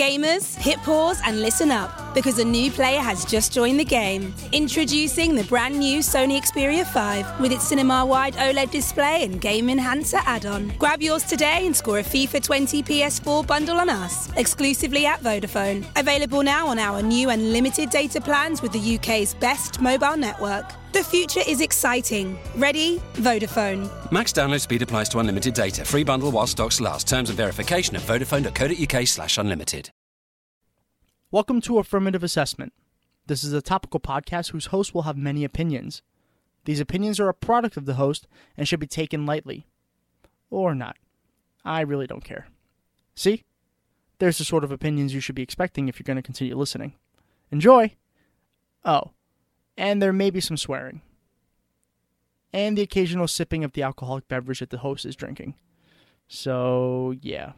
Gamers, hit pause and listen up, because a new player has just joined the game. Introducing the brand new Sony Xperia 5 with its cinema-wide OLED display and Game Enhancer add-on. Grab yours today and score a FIFA 20 PS4 bundle on us, exclusively at Vodafone. Available now on our new unlimited data plans with the UK's best mobile network. The future is exciting. Ready? Vodafone. Max download speed applies to unlimited data. Free bundle while stocks last. Terms and verification at vodafone.co.uk/unlimited. Welcome to Affirmative Assessment. This is a topical podcast whose host will have many opinions. These opinions are a product of the host and should be taken lightly. Or not. I really don't care. See? There's the sort of opinions you should be expecting if you're going to continue listening. Enjoy! Oh. And there may be some swearing. And the occasional sipping of the alcoholic beverage that the host is drinking. So, yeah.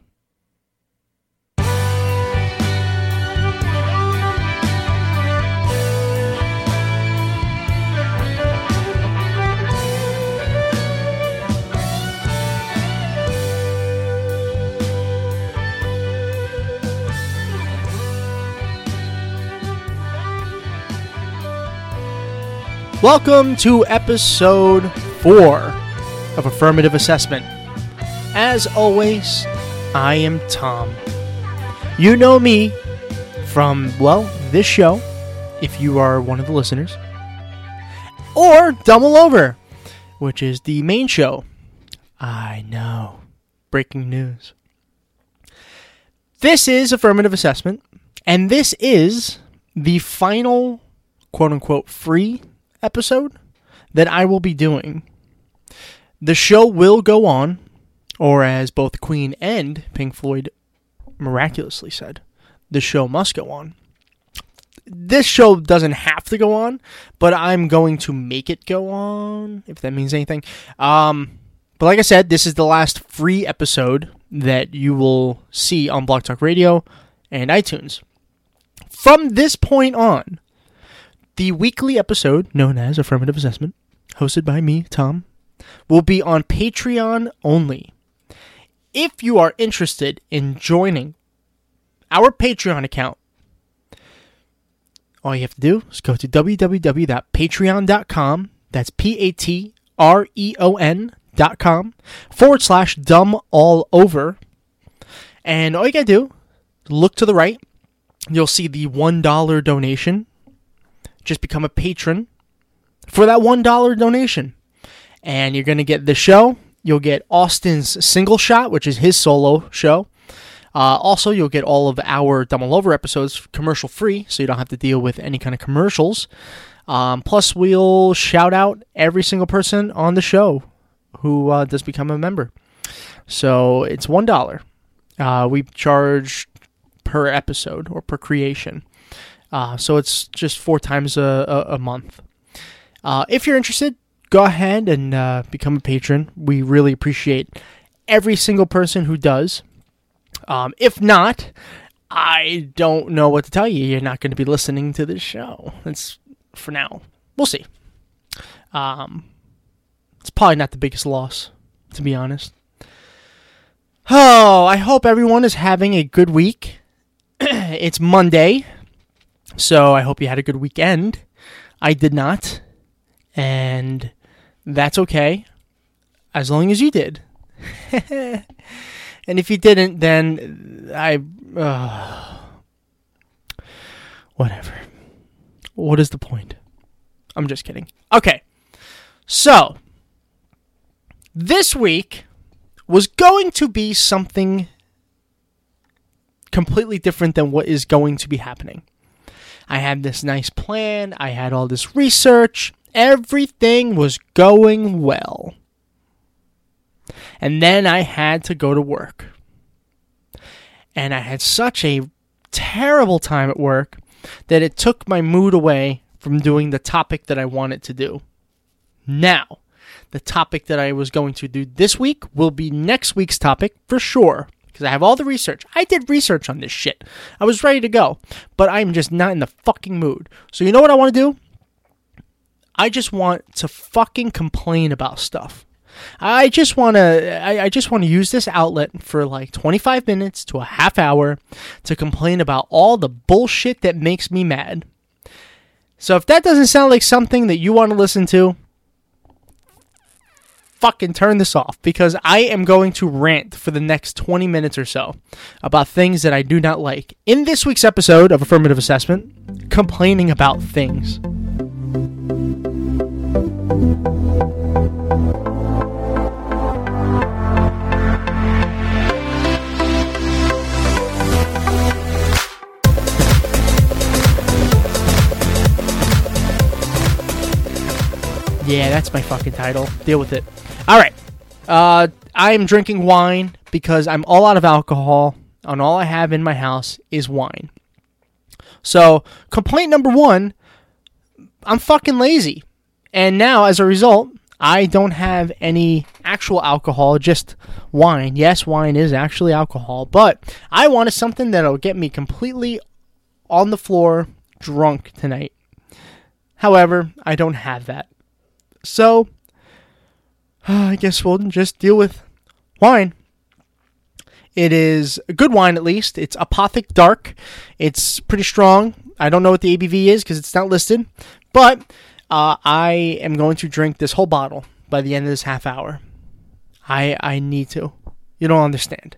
Welcome to episode 4 of Affirmative Assessment. As always, I am Tom. You know me from, well, this show, if you are one of the listeners, or Dumble Over, which is the main show. I know. Breaking news. This is Affirmative Assessment, and this is the final, quote-unquote, free episode that I will be doing. The show will go on, or as both Queen and Pink Floyd miraculously said, the show must go on. This show doesn't have to go on, but I'm going to make it go on, if that means anything. But like I said, this is the last free episode that you will see on Block Talk Radio and iTunes. From this point on, the weekly episode, known as Affirmative Assessment, hosted by me, Tom, will be on Patreon only. If you are interested in joining our Patreon account, all you have to do is go to www.patreon.com, that's Patreon.com, /dumballover, and all you gotta do, look to the right, you'll see the $1 donation. Just become a patron for that $1 donation. And you're going to get the show. You'll get Austin's Single Shot, which is his solo show. Also, you'll get all of our Dumb All Over episodes commercial free, so you don't have to deal with any kind of commercials. Plus, we'll shout out every single person on the show who does become a member. So it's $1. We charge per episode or per creation. So it's just 4 times a month. If you're interested, go ahead and become a patron. We really appreciate every single person who does. If not, I don't know what to tell you. You're not going to be listening to this show. That's for now. We'll see. It's probably not the biggest loss, to be honest. Oh, I hope everyone is having a good week. It's Monday. So I hope you had a good weekend. I did not, and that's okay, as long as you did. And if you didn't, then whatever. What is the point? I'm just kidding. Okay, so this week was going to be something completely different than what is going to be happening. I had this nice plan, I had all this research, everything was going well. And then I had to go to work. And I had such a terrible time at work that it took my mood away from doing the topic that I wanted to do. Now, the topic that I was going to do this week will be next week's topic for sure. Because I have all the research. I did research on this shit. I was ready to go. But I'm just not in the fucking mood. So you know what I want to do? I just want to fucking complain about stuff. I just want to use this outlet for like 25 minutes to a half hour to complain about all the bullshit that makes me mad. So if that doesn't sound like something that you want to listen to, fucking turn this off, because I am going to rant for the next 20 minutes or so about things that I do not like. In this week's episode of Affirmative Assessment, complaining about things. Yeah, that's my fucking title. Deal with it. All right. I'm drinking wine because I'm all out of alcohol, and all I have in my house is wine. So, complaint number one, I'm fucking lazy. And now, as a result, I don't have any actual alcohol, just wine. Yes, wine is actually alcohol, but I wanted something that'll get me completely on the floor drunk tonight. However, I don't have that. So, I guess we'll just deal with wine. It is a good wine, at least. It's Apothic Dark. It's pretty strong. I don't know what the ABV is because it's not listed. But I am going to drink this whole bottle by the end of this half hour. I need to. You don't understand.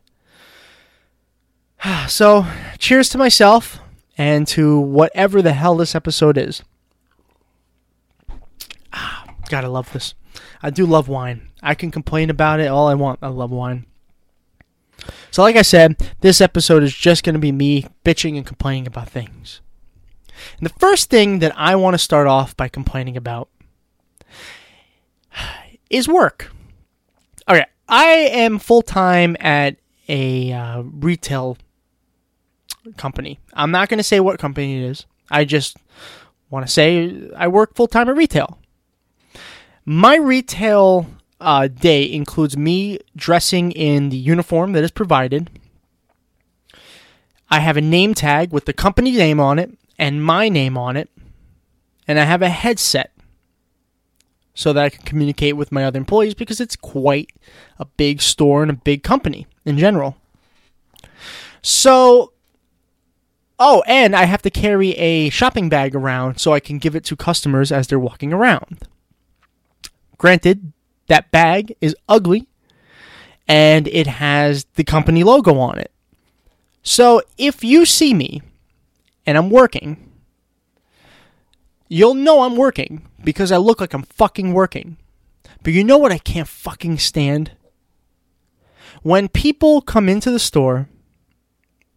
So, cheers to myself and to whatever the hell this episode is. God, I love this. I do love wine. I can complain about it all I want. I love wine. So like I said, this episode is just going to be me bitching and complaining about things. And the first thing that I want to start off by complaining about is work. All right, I am full-time at a retail company. I'm not going to say what company it is. I just want to say I work full-time at retail. My retail day includes me dressing in the uniform that is provided. I have a name tag with the company name on it and my name on it. And I have a headset so that I can communicate with my other employees, because it's quite a big store and a big company in general. So, and I have to carry a shopping bag around so I can give it to customers as they're walking around. Granted, that bag is ugly, and it has the company logo on it. So if you see me, and I'm working, you'll know I'm working, because I look like I'm fucking working. But you know what I can't fucking stand? When people come into the store,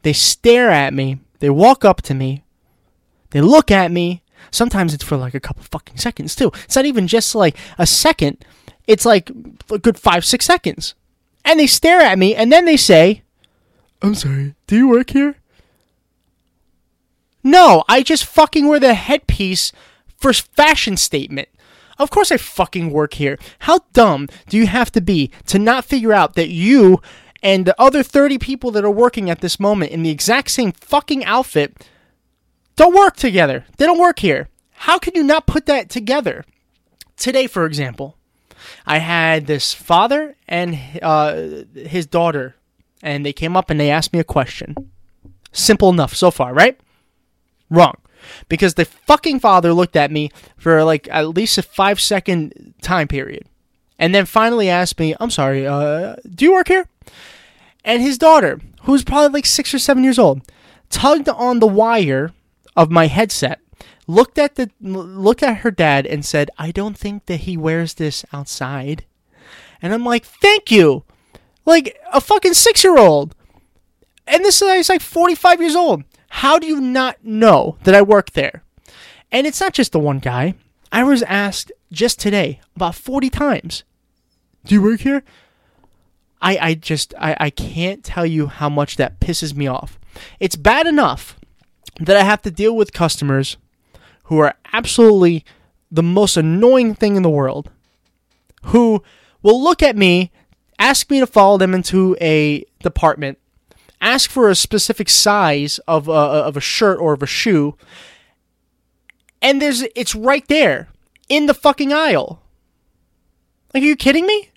they stare at me, they walk up to me, they look at me. Sometimes it's for like a couple fucking seconds too. It's not even just like a second. It's like a good 5-6 seconds. And they stare at me and then they say, "I'm sorry, do you work here?" No, I just fucking wear the headpiece for fashion statement. Of course I fucking work here. How dumb do you have to be to not figure out that you and the other 30 people that are working at this moment in the exact same fucking outfit don't work together. They don't work here. How can you not put that together? Today, for example, I had this father and his daughter, and they came up and they asked me a question. Simple enough so far, right? Wrong. Because the fucking father looked at me for like at least a 5-second time period, and then finally asked me, "I'm sorry, do you work here?" And his daughter, who's probably like 6 or 7 years old, tugged on the wire of my headset, looked at her dad and said, "I don't think that he wears this outside." And I'm like, thank you. Like a fucking 6-year-old. And this guy's like 45 years old. How do you not know that I work there? And it's not just the one guy. I was asked just today about 40 times, "Do you work here?" I can't tell you how much that pisses me off. It's bad enough that I have to deal with customers who are absolutely the most annoying thing in the world, who will look at me, ask me to follow them into a department, ask for a specific size of a shirt or of a shoe, and it's right there in the fucking aisle. Like, are you kidding me?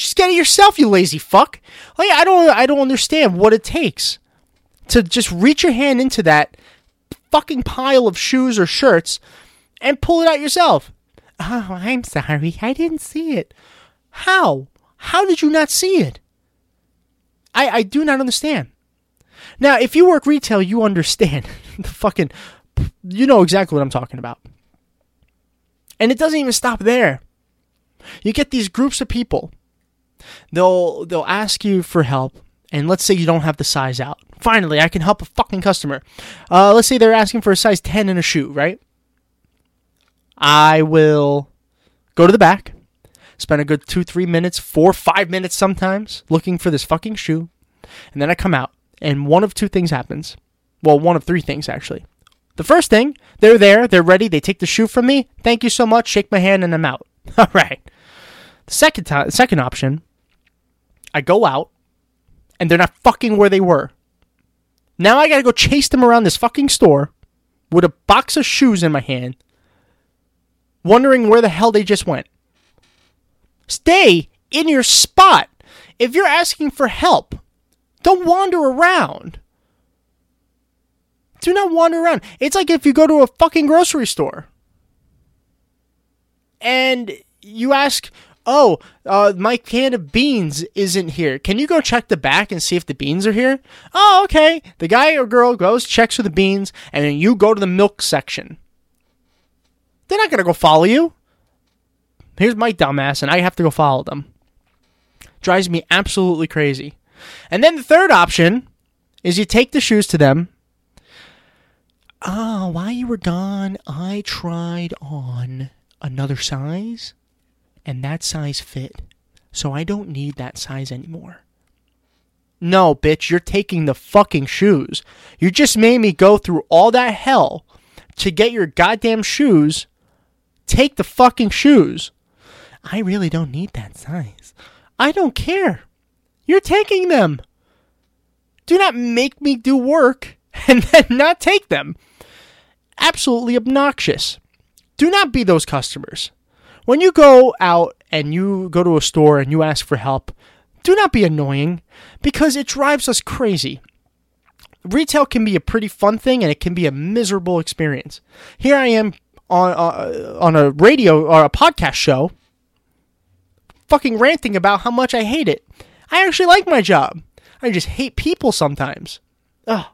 Just get it yourself, you lazy fuck. Like, I don't understand what it takes to just reach your hand into that fucking pile of shoes or shirts and pull it out yourself. Oh, I'm sorry. I didn't see it. How? How did you not see it? I do not understand. Now, if you work retail, you understand the fucking... You know exactly what I'm talking about. And it doesn't even stop there. You get these groups of people. They'll ask you for help. And let's say you don't have the size out. Finally, I can help a fucking customer. Let's say they're asking for a size 10 in a shoe, right? I will go to the back. Spend a good 2-3 minutes, 4-5 minutes sometimes, looking for this fucking shoe. And then I come out. And one of two things happens. Well, one of three things, actually. The first thing, they're there, they're ready, they take the shoe from me. Thank you so much, shake my hand, and I'm out. All right. The second option, I go out, and they're not fucking where they were. Now I gotta go chase them around this fucking store with a box of shoes in my hand, wondering where the hell they just went. Stay in your spot. If you're asking for help, don't wander around. Do not wander around. It's like if you go to a fucking grocery store and you ask, oh, my can of beans isn't here. Can you go check the back and see if the beans are here? Oh, okay. The guy or girl goes, checks for the beans, and then you go to the milk section. They're not going to go follow you. Here's my dumbass, and I have to go follow them. Drives me absolutely crazy. And then the third option is you take the shoes to them. Ah, while you were gone, I tried on another size, and that size fit, so I don't need that size anymore. No, bitch, you're taking the fucking shoes. You just made me go through all that hell to get your goddamn shoes. Take the fucking shoes. I really don't need that size. I don't care. You're taking them. Do not make me do work and then not take them. Absolutely obnoxious. Do not be those customers. When you go out and you go to a store and you ask for help, do not be annoying because it drives us crazy. Retail can be a pretty fun thing and it can be a miserable experience. Here I am on a radio or a podcast show fucking ranting about how much I hate it. I actually like my job. I just hate people sometimes. Ugh.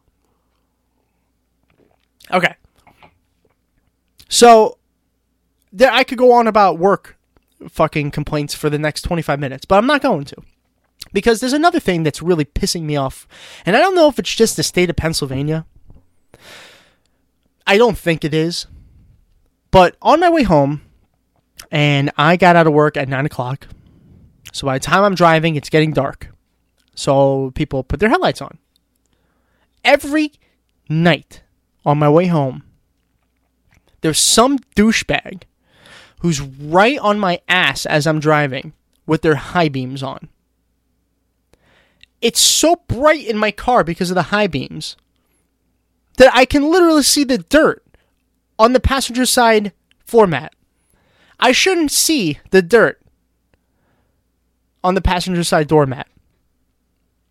Okay. So, there I could go on about work fucking complaints for the next 25 minutes, but I'm not going to. Because there's another thing that's really pissing me off. And I don't know if it's just the state of Pennsylvania. I don't think it is. But on my way home, and I got out of work at 9 o'clock. So by the time I'm driving, it's getting dark. So people put their headlights on. Every night on my way home, there's some douchebag who's right on my ass as I'm driving with their high beams on. It's so bright in my car because of the high beams that I can literally see the dirt on the passenger side floor mat. I shouldn't see the dirt on the passenger side door mat.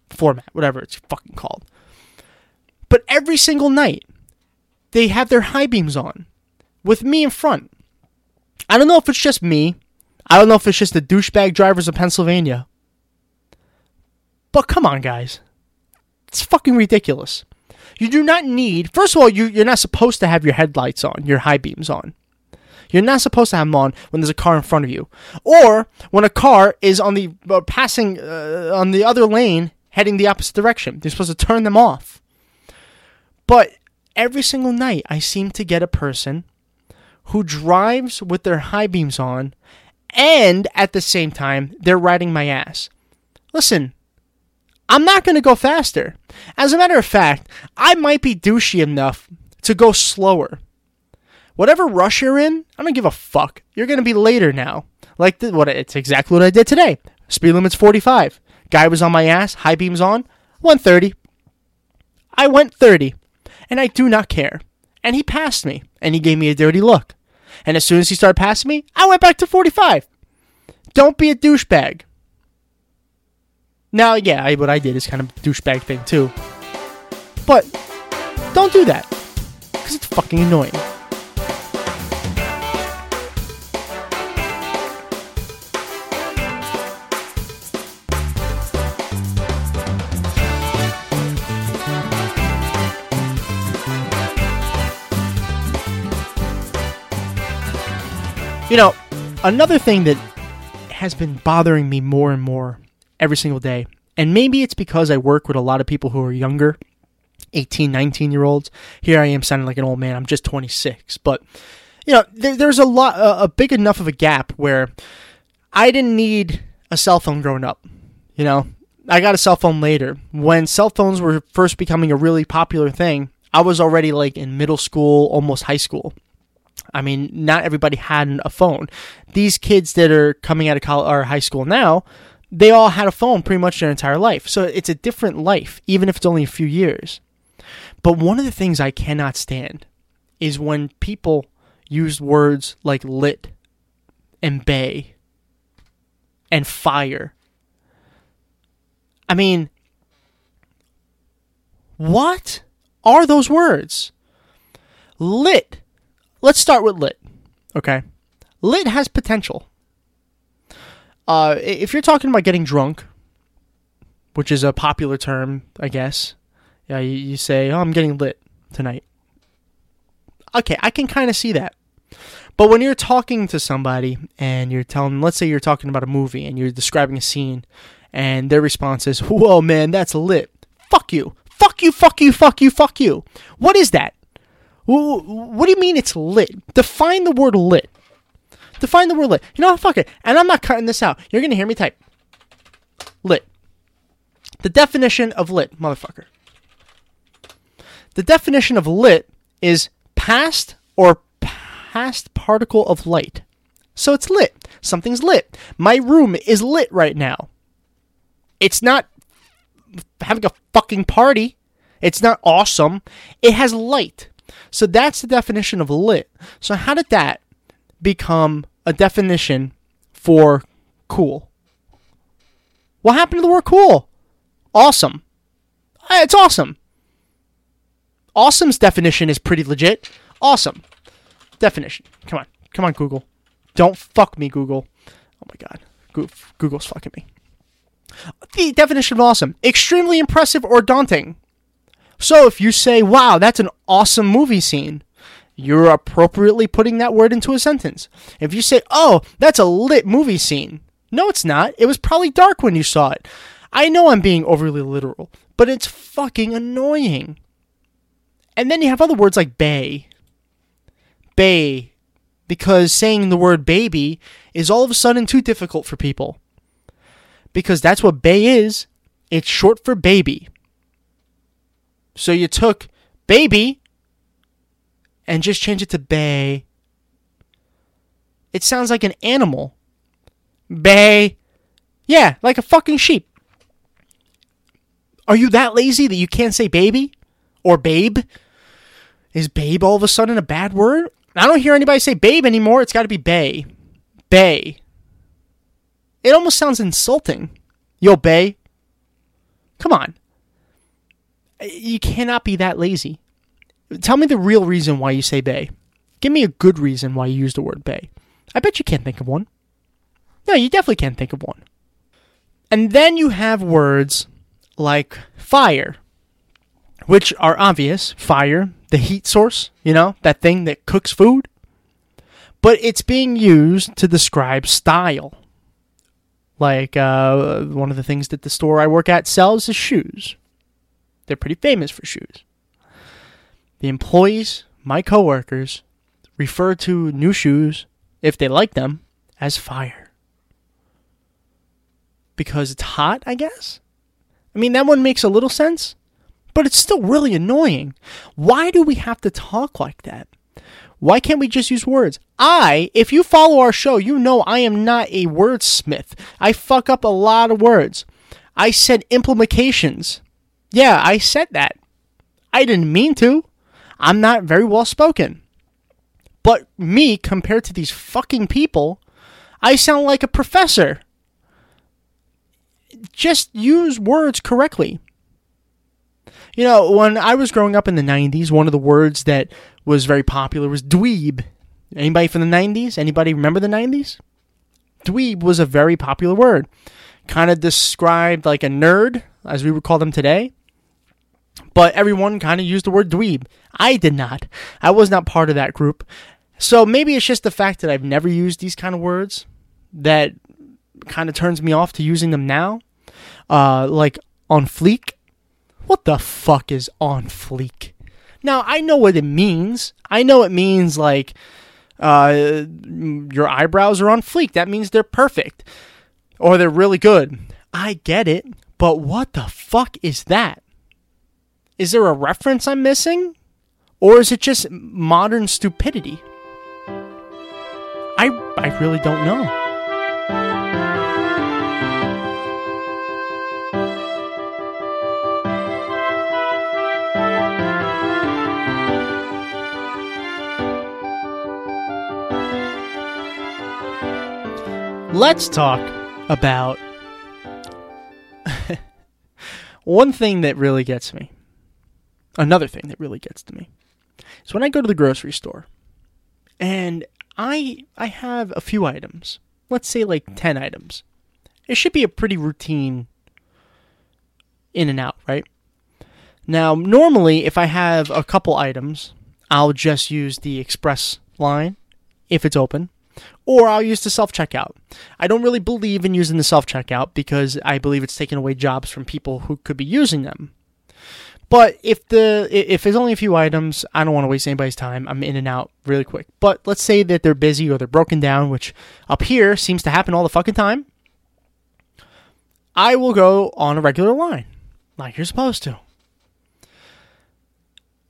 Floor mat, whatever it's fucking called. But every single night, they have their high beams on with me in front. I don't know if it's just me. I don't know if it's just the douchebag drivers of Pennsylvania. But come on, guys. It's fucking ridiculous. You do not need... First of all, you're not supposed to have your headlights on, your high beams on. You're not supposed to have them on when there's a car in front of you. Or when a car is on the passing on the other lane heading the opposite direction. You're supposed to turn them off. But... every single night, I seem to get a person who drives with their high beams on, and at the same time, they're riding my ass. Listen, I'm not going to go faster. As a matter of fact, I might be douchey enough to go slower. Whatever rush you're in, I don't give a fuck. You're going to be later now. Like, it's exactly what I did today. Speed limit's 45. Guy was on my ass, high beams on, 130. I went 30. And I do not care. And he passed me. And he gave me a dirty look. And as soon as he started passing me, I went back to 45. Don't be a douchebag. Now, yeah, what I did is kind of a douchebag thing, too. But don't do that, because it's fucking annoying. You know, another thing that has been bothering me more and more every single day, and maybe it's because I work with a lot of people who are younger, 18, 19-year-olds. Here I am sounding like an old man. I'm just 26. But, you know, there's a big enough of a gap where I didn't need a cell phone growing up. You know, I got a cell phone later. When cell phones were first becoming a really popular thing, I was already like in middle school, almost high school. I mean, not everybody had a phone. These kids that are coming out of college or high school now, they all had a phone pretty much their entire life. So it's a different life, even if it's only a few years. But one of the things I cannot stand is when people use words like lit and bay and fire. I mean, what are those words? Lit. Let's start with lit, okay? Lit has potential. If you're talking about getting drunk, which is a popular term, I guess, yeah, you say, oh, I'm getting lit tonight. Okay, I can kind of see that. But when you're talking to somebody and you're telling them, let's say you're talking about a movie and you're describing a scene and their response is, whoa, man, that's lit. Fuck you. Fuck you, fuck you, fuck you, fuck you. What is that? What do you mean it's lit? Define the word lit. Define the word lit. You know what? Fuck it. And I'm not cutting this out. You're going to hear me type. Lit. The definition of lit, motherfucker. The definition of lit is past or past particle of light. So it's lit. Something's lit. My room is lit right now. It's not having a fucking party. It's not awesome. It has light. So that's the definition of lit. So how did that become a definition for cool? What happened to the word cool? Awesome. It's awesome. Awesome's definition is pretty legit. Awesome. Definition. Come on. Come on, Google. Don't fuck me, Google. Oh my God. Google's fucking me. The definition of awesome. Extremely impressive or daunting. So if you say, wow, that's an awesome movie scene, you're appropriately putting that word into a sentence. If you say, oh, that's a lit movie scene. No, it's not. It was probably dark when you saw it. I know I'm being overly literal, but it's fucking annoying. And then you have other words like bay. Bay. Because saying the word baby is all of a sudden too difficult for people. Because that's what bay is. It's short for baby. So you took baby and just changed it to bay. It sounds like an animal. Bay. Yeah, like a fucking sheep. Are you that lazy that you can't say baby or babe? Is babe all of a sudden a bad word? I don't hear anybody say babe anymore. It's got to be bay. Bay. It almost sounds insulting. Yo, bay. Come on. You cannot be that lazy. Tell me the real reason why you say bay. Give me a good reason why you use the word bay. I bet you can't think of one. No, you definitely can't think of one. And then you have words like fire, which are obvious. Fire, the heat source, you know, that thing that cooks food. But it's being used to describe style. Like one of the things that the store I work at sells is shoes. They're pretty famous for shoes. The employees, my coworkers, refer to new shoes, if they like them, as fire. Because it's hot, I guess? I mean, that one makes a little sense, but it's still really annoying. Why do we have to talk like that? Why can't we just use words? If you follow our show, you know I am not a wordsmith. I fuck up a lot of words. I said implications. Yeah, I said that. I didn't mean to. I'm not very well spoken. But me, compared to these fucking people, I sound like a professor. just use words correctly. You know, when I was growing up in the 90s, one of the words that was very popular was dweeb. Anybody from the 90s? Anybody remember the 90s? Dweeb was a very popular word. Kind of described like a nerd, as we would call them today. But everyone kind of used the word dweeb. I did not. I was not part of that group. So maybe it's just the fact that I've never used these kind of words that kind of turns me off to using them now. Like on fleek. What the fuck is on fleek? Now, I know what it means. I know it means like your eyebrows are on fleek. That means they're perfect or they're really good. I get it, but what the fuck is that? Is there a reference I'm missing? Or is it just modern stupidity? I really don't know. Let's talk about one thing that really gets me. Another thing that really gets to me is when I go to the grocery store and I have a few items, let's say like 10 items. It should be a pretty routine in and out, right? Now, normally if I have a couple items, I'll just use the express line if it's open. Or I'll use the self-checkout. I don't really believe in using the self-checkout because I believe it's taking away jobs from people who could be using them. But if there's only a few items, I don't want to waste anybody's time. I'm in and out really quick. But let's say that they're busy or they're broken down, which up here seems to happen all the fucking time. I will go on a regular line like you're supposed to.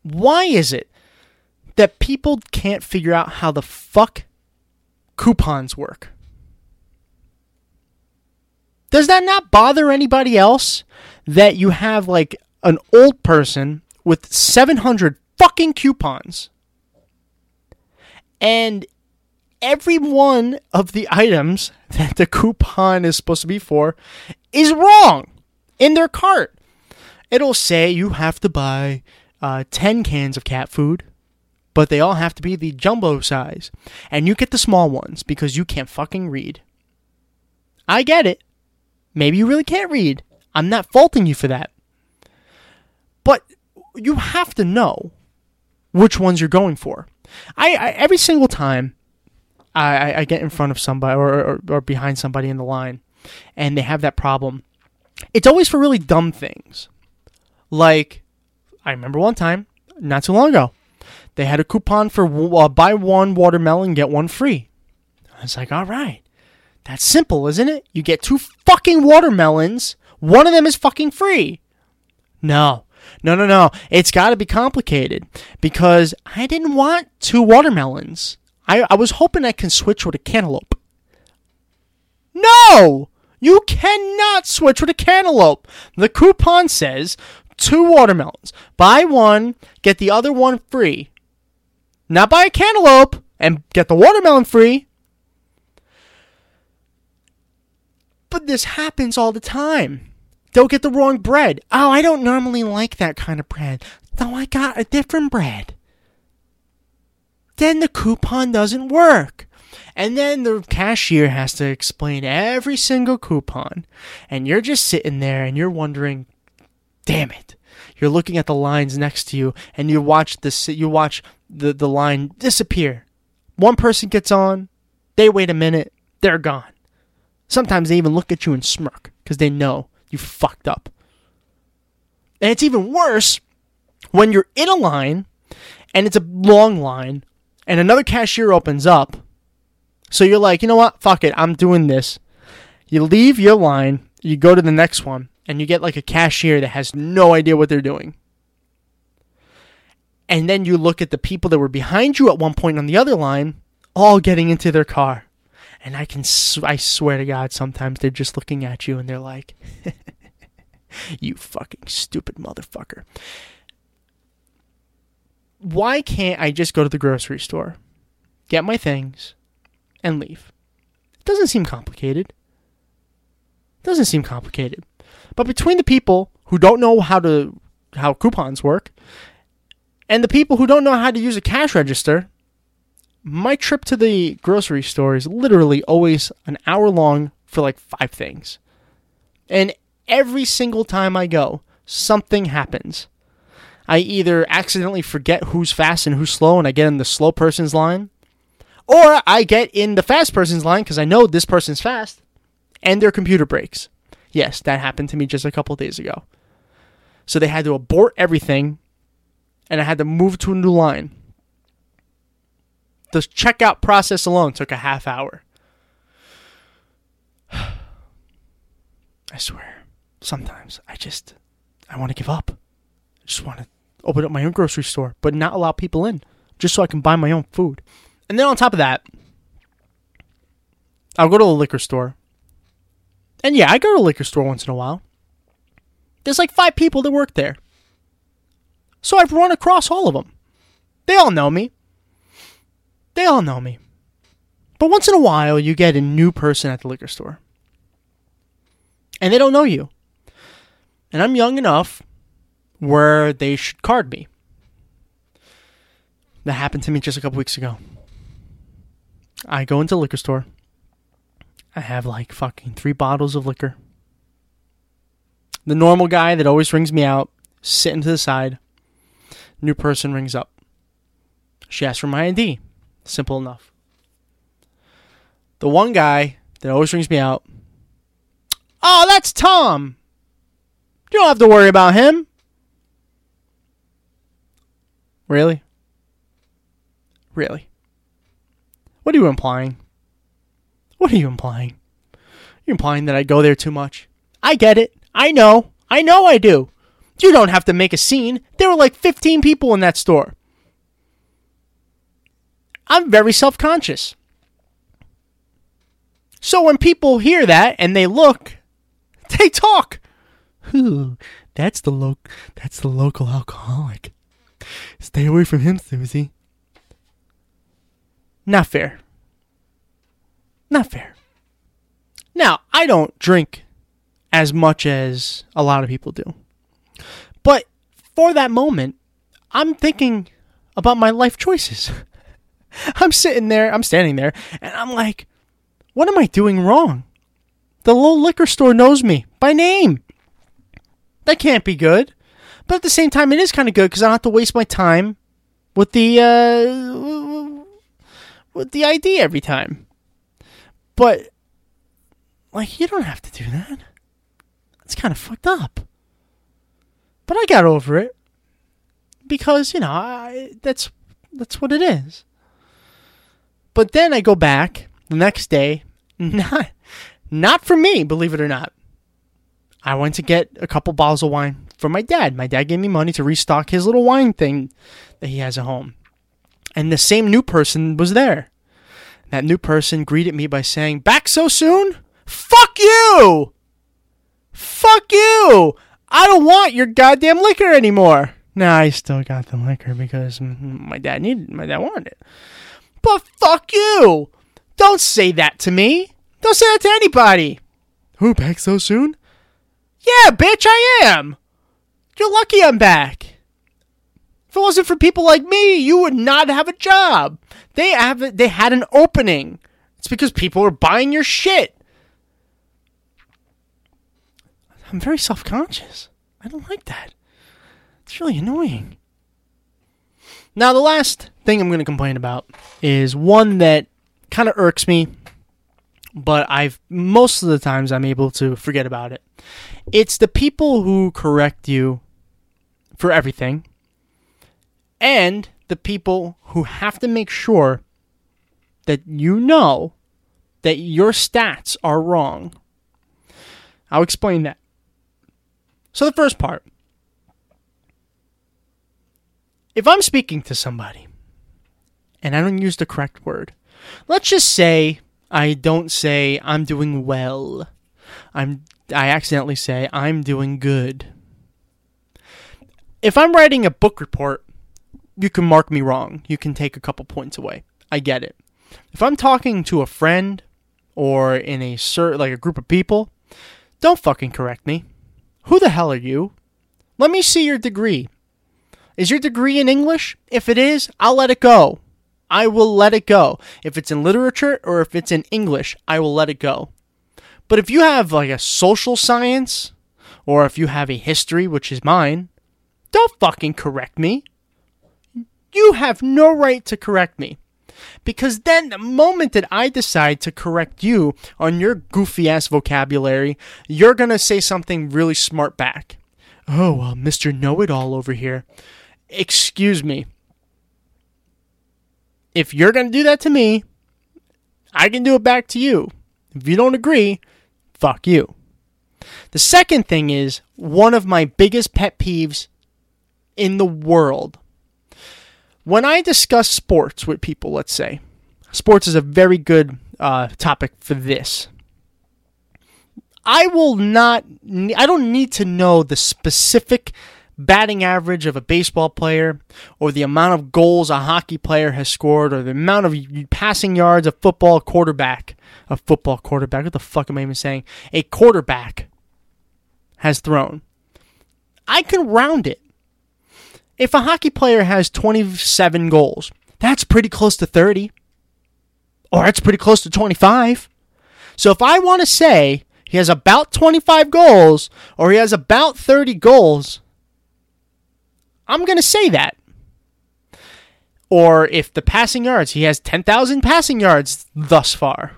Why is it that people can't figure out how the fuck coupons work? Does that not bother anybody else that you have like an old person with 700 fucking coupons and every one of the items that the coupon is supposed to be for is wrong in their cart? It'll say you have to buy 10 cans of cat food, but they all have to be the jumbo size. And you get the small ones because you can't fucking read. I get it. Maybe you really can't read. I'm not faulting you for that. But you have to know which ones you're going for. I every single time I get in front of somebody or behind somebody in the line and they have that problem, it's always for really dumb things. Like, I remember one time, not too long ago, they had a coupon for buy one watermelon, get one free. I was like, all right. That's simple, isn't it? You get two fucking watermelons. One of them is fucking free. No. It's got to be complicated because I didn't want two watermelons. I was hoping I can switch with a cantaloupe. No! You cannot switch with a cantaloupe. The coupon says two watermelons. Buy one, get the other one free. Not buy a cantaloupe and get the watermelon free. But this happens all the time. They'll get the wrong bread. Oh, I don't normally like that kind of bread. No, I got a different bread. Then the coupon doesn't work. And then the cashier has to explain every single coupon. And you're just sitting there and you're wondering, damn it. You're looking at the lines next to you and you watch the line disappear. One person gets on, they wait a minute, they're gone. Sometimes they even look at you and smirk because they know you fucked up. And it's even worse when you're in a line and it's a long line and another cashier opens up. So you're like, you know what? Fuck it. I'm doing this. You leave your line, you go to the next one. And you get like a cashier that has no idea what they're doing. And then you look at the people that were behind you at one point on the other line, all getting into their car. And I swear to God, sometimes they're just looking at you and they're like, you fucking stupid motherfucker. Why can't I just go to the grocery store, get my things, and leave? It doesn't seem complicated. Doesn't seem complicated. But between the people who don't know how coupons work and the people who don't know how to use a cash register, my trip to the grocery store is literally always an hour long for like 5 things. And every single time I go, something happens. I either accidentally forget who's fast and who's slow and I get in the slow person's line, or I get in the fast person's line because I know this person's fast and their computer breaks. Yes, that happened to me just a couple of days ago. So they had to abort everything and I had to move to a new line. The checkout process alone took a half hour. I swear, sometimes I want to give up. I just want to open up my own grocery store, but not allow people in, just so I can buy my own food. And then on top of that, I'll go to a liquor store. And yeah, I go to a liquor store once in a while. There's like 5 people that work there. So I've run across all of them. They all know me. But once in a while, you get a new person at the liquor store. And they don't know you. And I'm young enough where they should card me. That happened to me just a couple weeks ago. I go into the liquor store. I have like fucking 3 bottles of liquor. The normal guy that always rings me out, sitting to the side. New person rings up. She asks for my ID. Simple enough. The one guy that always rings me out. Oh, that's Tom. You don't have to worry about him. Really? Really? What are you implying? You're implying that I go there too much. I get it. I know I do. You don't have to make a scene. There were like 15 people in that store. I'm very self-conscious. So when people hear that and they look, they talk. Ooh, that's the local alcoholic. Stay away from him, Susie. Not fair. Now, I don't drink as much as a lot of people do. But for that moment, I'm thinking about my life choices. I'm standing there, and I'm like, what am I doing wrong? The little liquor store knows me by name. That can't be good. But at the same time, it is kind of good because I don't have to waste my time with the ID every time. But, like, you don't have to do that. It's kind of fucked up. But I got over it because, you know, that's what it is. But then I go back the next day. Not for me, believe it or not. I went to get a couple bottles of wine for my dad. My dad gave me money to restock his little wine thing that he has at home. And the same new person was there. That new person greeted me by saying, "Back so soon? Fuck you! Fuck you! I don't want your goddamn liquor anymore." Nah, I still got the liquor because my dad wanted it. But fuck you! Don't say that to me. Don't say that to anybody. Who, back so soon? Yeah, bitch, I am. You're lucky I'm back. If it wasn't for people like me, you would not have a job. They had an opening. It's because people are buying your shit. I'm very self-conscious. I don't like that. It's really annoying. Now, the last thing I'm going to complain about is one that kind of irks me, but most of the times I'm able to forget about it. It's the people who correct you for everything. And the people who have to make sure that you know that your stats are wrong. I'll explain that. So the first part. If I'm speaking to somebody and I don't use the correct word, let's just say I don't say I'm doing well. I accidentally say I'm doing good. If I'm writing a book report, you can mark me wrong. You can take a couple points away. I get it. If I'm talking to a friend or in a group of people, Don't fucking correct me. Who the hell are you? Let me see your degree. Is your degree in English? If it is, I'll let it go. I will let it go. If it's in literature or if it's in English, I will let it go. But if you have like a social science or if you have a history, which is mine, don't fucking correct me. You have no right to correct me. Because then the moment that I decide to correct you on your goofy-ass vocabulary, you're going to say something really smart back. Oh, well, Mr. Know-It-All over here. Excuse me. If you're going to do that to me, I can do it back to you. If you don't agree, fuck you. The second thing is one of my biggest pet peeves in the world. When I discuss sports with people, let's say, sports is a very good topic for this. I don't need to know the specific batting average of a baseball player or the amount of goals a hockey player has scored or the amount of passing yards a quarterback has thrown. I can round it. If a hockey player has 27 goals, that's pretty close to 30. Or that's pretty close to 25. So if I want to say he has about 25 goals or he has about 30 goals, I'm going to say that. Or if the passing yards, he has 10,000 passing yards thus far.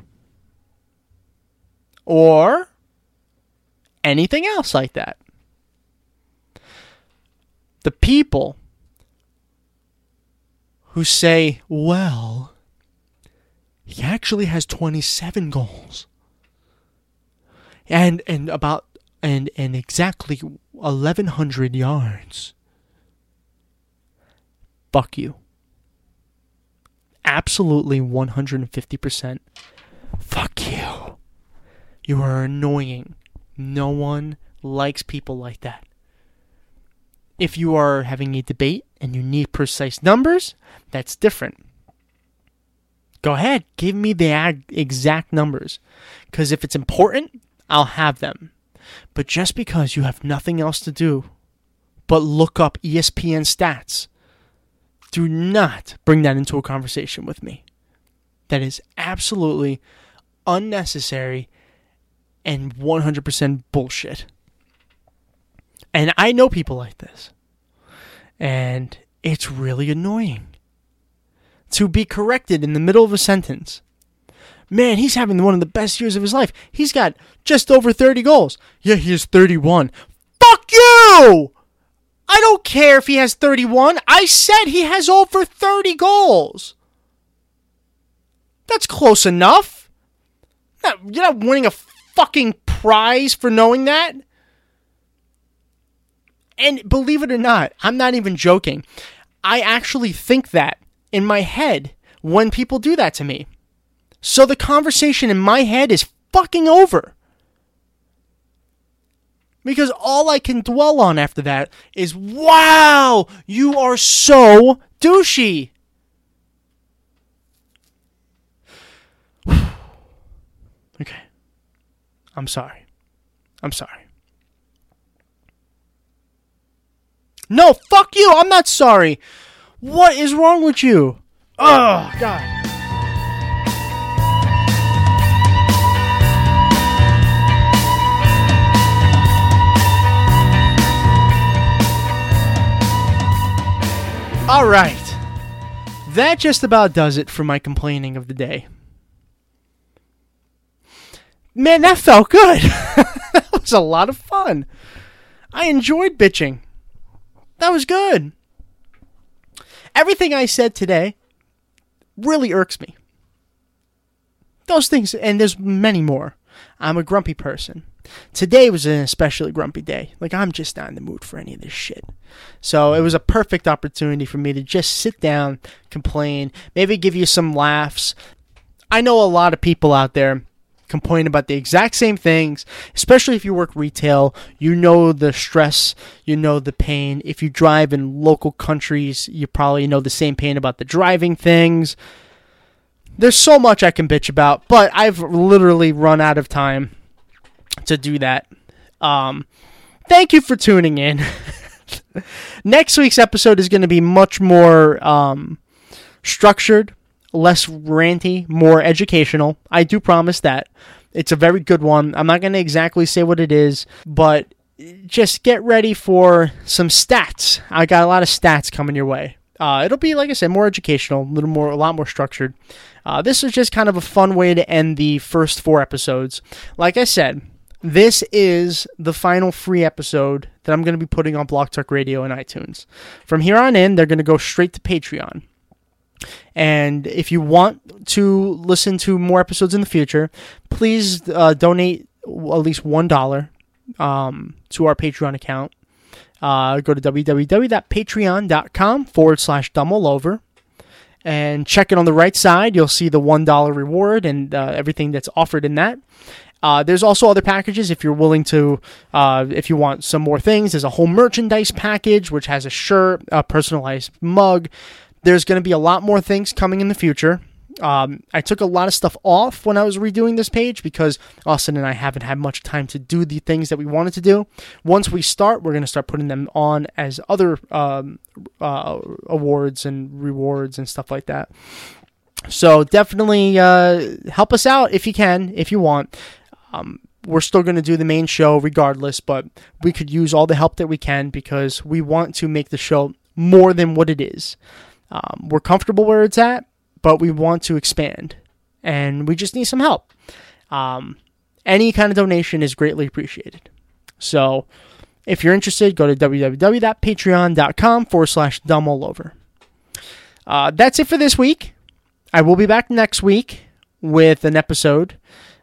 Or anything else like that. The people who say, well, he actually has 27 goals. And exactly 1,100 yards. Fuck you. Absolutely 150%. Fuck you. You are annoying. No one likes people like that. If you are having a debate and you need precise numbers, that's different. Go ahead. Give me the exact numbers. Because if it's important, I'll have them. But just because you have nothing else to do but look up ESPN stats, do not bring that into a conversation with me. That is absolutely unnecessary and 100% bullshit. And I know people like this. And it's really annoying to be corrected in the middle of a sentence. Man, he's having one of the best years of his life. He's got just over 30 goals. Yeah, he has 31. Fuck you! I don't care if he has 31. I said he has over 30 goals. That's close enough. You're not winning a fucking prize for knowing that. And believe it or not, I'm not even joking. I actually think that in my head when people do that to me. So the conversation in my head is fucking over. Because all I can dwell on after that is, wow, you are so douchey. Okay. I'm sorry. No, fuck you. I'm not sorry. What is wrong with you? Oh, God. All right, that just about does it for my complaining of the day. Man, that felt good. That was a lot of fun. I enjoyed bitching. That was good. Everything I said today really irks me. Those things, and there's many more. I'm a grumpy person. Today was an especially grumpy day. Like, I'm just not in the mood for any of this shit. So it was a perfect opportunity for me to just sit down, complain, maybe give you some laughs. I know a lot of people out there complain about the exact same things, especially if you work retail. You know the stress, you know the pain. If you drive in local countries, you probably know the same pain about the driving things. There's so much I can bitch about, but I've literally run out of time to do that. Thank you for tuning in. Next week's episode is going to be much more structured, less ranty, more educational. I do promise that. It's a very good one. I'm not going to exactly say what it is, but just get ready for some stats. I got a lot of stats coming your way. It'll be, like I said, more educational, a lot more structured. This is just kind of a fun way to end the first four episodes. Like I said, this is the final free episode that I'm going to be putting on Block Talk Radio and iTunes. From here on in, they're going to go straight to Patreon. And if you want to listen to more episodes in the future, please donate at least $1 to our Patreon account. Go to www.patreon.com/dumbleover and check it on the right side. You'll see the $1 reward and everything that's offered in that. There's also other packages if you're willing to, if you want some more things. There's a whole merchandise package, which has a shirt, a personalized mug. There's going to be a lot more things coming in the future. I took a lot of stuff off when I was redoing this page because Austin and I haven't had much time to do the things that we wanted to do. Once we start, we're going to start putting them on as other awards and rewards and stuff like that. So definitely help us out if you can, if you want. We're still going to do the main show regardless, but we could use all the help that we can because we want to make the show more than what it is. We're comfortable where it's at, but we want to expand, and we just need some help. Any kind of donation is greatly appreciated. So if you're interested, go to www.patreon.com/dumball over. That's it for this week. I will be back next week with an episode.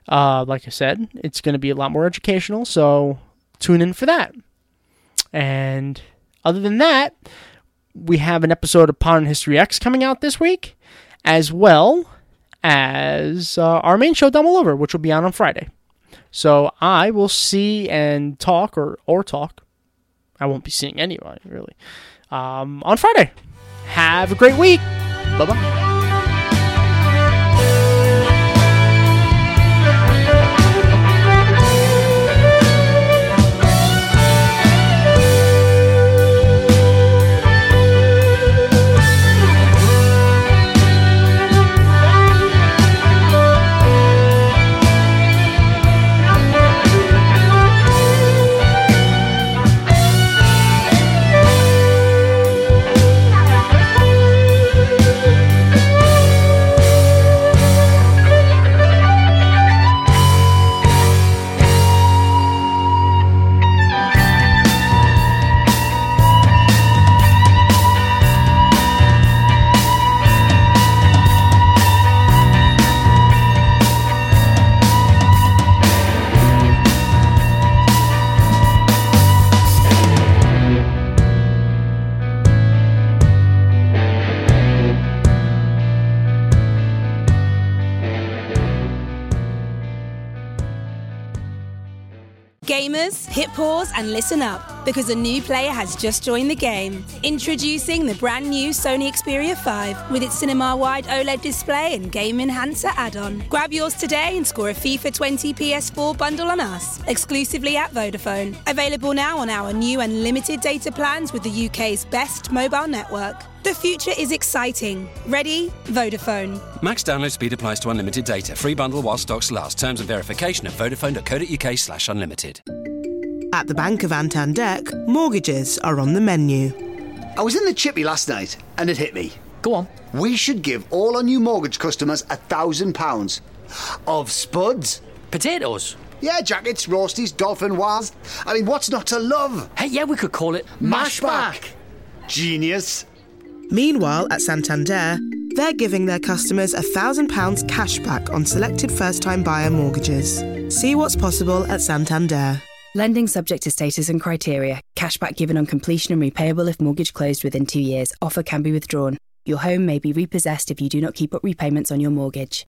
Like I said, it's going to be a lot more educational, so tune in for that. And other than that, we have an episode of Pond History X coming out this week, as well as our main show, Dumble Over, which will be on Friday. So I will see and talk, or talk. I won't be seeing anyone, really, on Friday. Have a great week. Bye-bye. Gamers, hit pause and listen up, because a new player has just joined the game. Introducing the brand new Sony Xperia 5 with its cinema-wide OLED display and Game Enhancer add-on. Grab yours today and score a FIFA 20 PS4 bundle on us, exclusively at Vodafone. Available now on our new unlimited data plans with the UK's best mobile network. The future is exciting. Ready? Vodafone. Max download speed applies to unlimited data. Free bundle while stocks last. Terms and verification at vodafone.co.uk/unlimited. At the Bank of Antandek, mortgages are on the menu. I was in the chippy last night and it hit me. Go on. We should give all our new mortgage customers £1,000 of spuds. Potatoes. Yeah, jackets, roasties, dolphin wars. I mean, what's not to love? Hey, yeah, we could call it Mashback. Genius. Meanwhile, at Santander, they're giving their customers £1,000 cash back on selected first-time buyer mortgages. See what's possible at Santander. Lending subject to status and criteria. Cashback given on completion and repayable if mortgage closed within 2 years. Offer can be withdrawn. Your home may be repossessed if you do not keep up repayments on your mortgage.